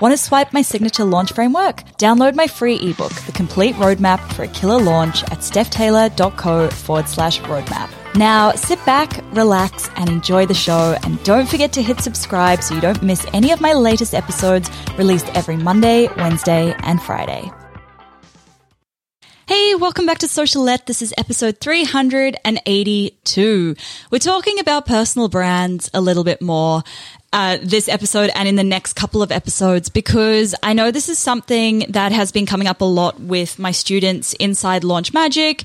Want to swipe my signature launch framework? Download my free ebook, The Complete Roadmap for a Killer Launch at stephtaylor.co/roadmap. Now sit back, relax, and enjoy the show. And don't forget to hit subscribe so you don't miss any of my latest episodes released every Monday, Wednesday, and Friday. Hey, welcome back to Socialette. This is episode 382. We're talking about personal brands a little bit more this episode and in the next couple of episodes, because I know this is something that has been coming up a lot with my students inside Launch Magic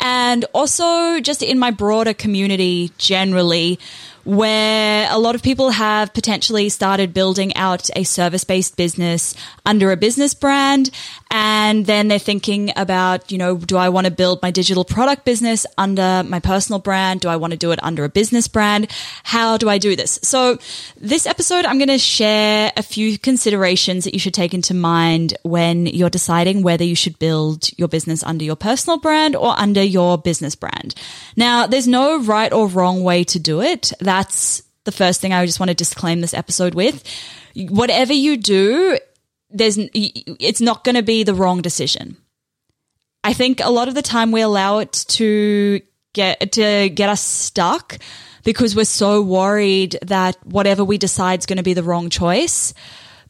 and also just in my broader community generally, where a lot of people have potentially started building out a service-based business under a business brand, and then they're thinking about, do I want to build my digital product business under my personal brand? Do I want to do it under a business brand? How do I do this? So this episode, I'm going to share a few considerations that you should take into mind when you're deciding whether you should build your business under your personal brand or under your business brand. Now, there's no right or wrong way to do it. That's the first thing I just want to disclaim this episode with. Whatever you do, it's not going to be the wrong decision. I think a lot of the time we allow it to get us stuck because we're so worried that whatever we decide is going to be the wrong choice.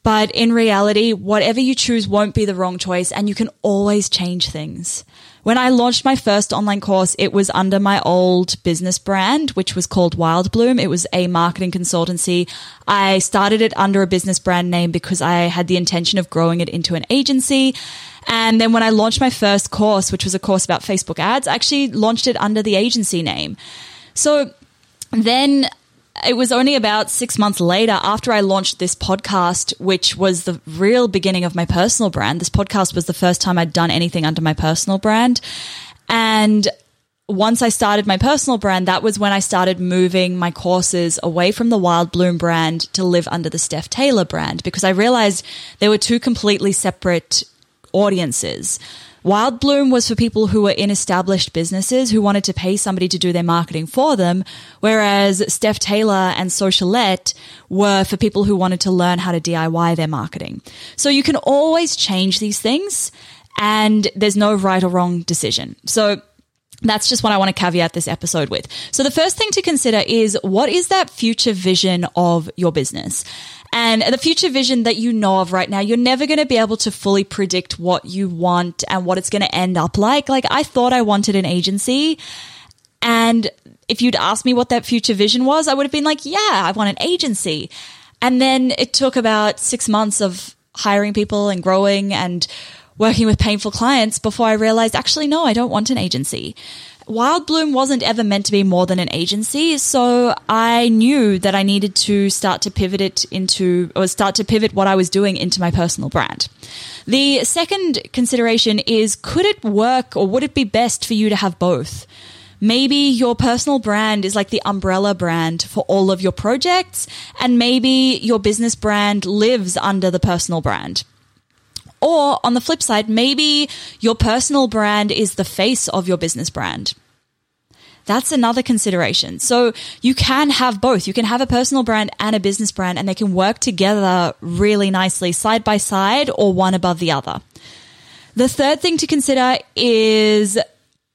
But in reality, whatever you choose won't be the wrong choice, and you can always change things. When I launched my first online course, it was under my old business brand, which was called Wild Bloom. It was a marketing consultancy. I started it under a business brand name because I had the intention of growing it into an agency. And then when I launched my first course, which was a course about Facebook ads, I actually launched it under the agency name. So then it was only about 6 months later, after I launched this podcast, which was the real beginning of my personal brand. This podcast was the first time I'd done anything under my personal brand. And once I started my personal brand, that was when I started moving my courses away from the Wild Bloom brand to live under the Steph Taylor brand, because I realized they were two completely separate audiences. Wild Bloom was for people who were in established businesses who wanted to pay somebody to do their marketing for them, whereas Steph Taylor and Socialette were for people who wanted to learn how to DIY their marketing. So you can always change these things, and there's no right or wrong decision. So that's just what I want to caveat this episode with. So the first thing to consider is, what is that future vision of your business? And the future vision that you know of right now, you're never going to be able to fully predict what you want and what it's going to end up like. Like, I thought I wanted an agency, and if you'd asked me what that future vision was, I would have been like, yeah, I want an agency. And then it took about 6 months of hiring people and growing and working with painful clients before I realized, actually, no, I don't want an agency. Wild Bloom wasn't ever meant to be more than an agency. So I knew that I needed to start to pivot what I was doing into my personal brand. The second consideration is, could it work, or would it be best for you to have both? Maybe your personal brand is like the umbrella brand for all of your projects, and maybe your business brand lives under the personal brand. Or on the flip side, maybe your personal brand is the face of your business brand. That's another consideration. So you can have both. You can have a personal brand and a business brand, and they can work together really nicely, side by side or one above the other. The third thing to consider is,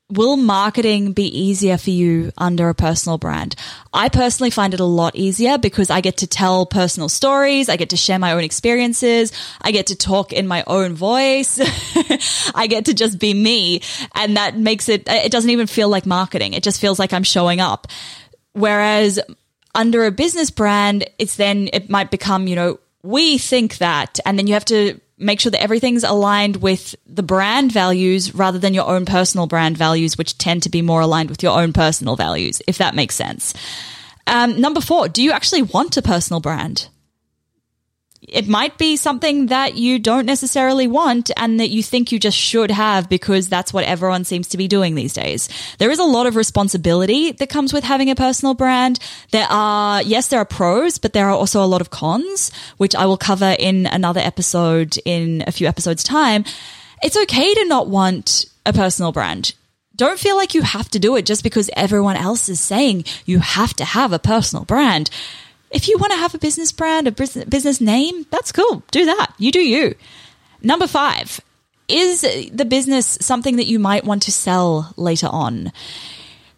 will marketing be easier for you under a personal brand? I personally find it a lot easier because I get to tell personal stories. I get to share my own experiences. I get to talk in my own voice. I get to just be me. And that makes it doesn't even feel like marketing. It just feels like I'm showing up. Whereas under a business brand, it might become, we think that, and then you have to make sure that everything's aligned with the brand values rather than your own personal brand values, which tend to be more aligned with your own personal values, if that makes sense. Number 4, do you actually want a personal brand? it might be something that you don't necessarily want and that you think you just should have because that's what everyone seems to be doing these days. There is a lot of responsibility that comes with having a personal brand. There are pros, but there are also a lot of cons, which I will cover in another episode in a few episodes' time. It's okay to not want a personal brand. Don't feel like you have to do it just because everyone else is saying you have to have a personal brand. If you want to have a business brand, a business name, that's cool. Do that. You do you. Number 5, is the business something that you might want to sell later on?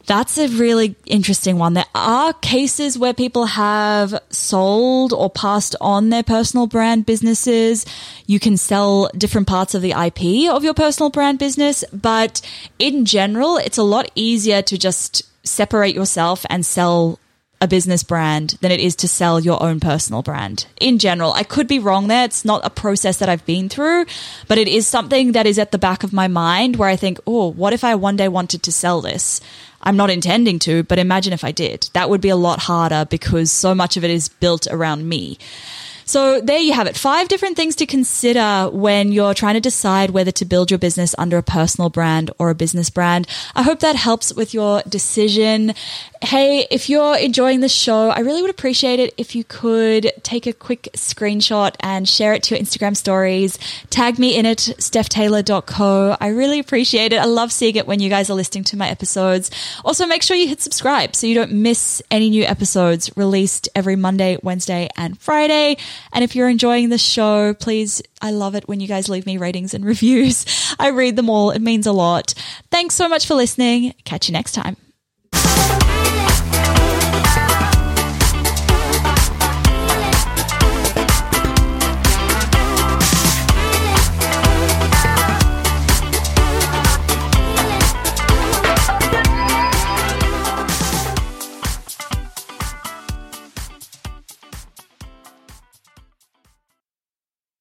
That's a really interesting one. There are cases where people have sold or passed on their personal brand businesses. You can sell different parts of the IP of your personal brand business, but in general, it's a lot easier to just separate yourself and sell a business brand than it is to sell your own personal brand. In general, I could be wrong there. It's not a process that I've been through, but it is something that is at the back of my mind where I think, oh, what if I one day wanted to sell this? I'm not intending to, but imagine if I did. That would be a lot harder because so much of it is built around me. So there you have it. 5 different things to consider when you're trying to decide whether to build your business under a personal brand or a business brand. I hope that helps with your decision. Hey, if you're enjoying the show, I really would appreciate it if you could take a quick screenshot and share it to your Instagram stories. Tag me in it, stephtaylor.co. I really appreciate it. I love seeing it when you guys are listening to my episodes. Also, make sure you hit subscribe so you don't miss any new episodes released every Monday, Wednesday, and Friday. And if you're enjoying the show, please, I love it when you guys leave me ratings and reviews. I read them all. It means a lot. Thanks so much for listening. Catch you next time.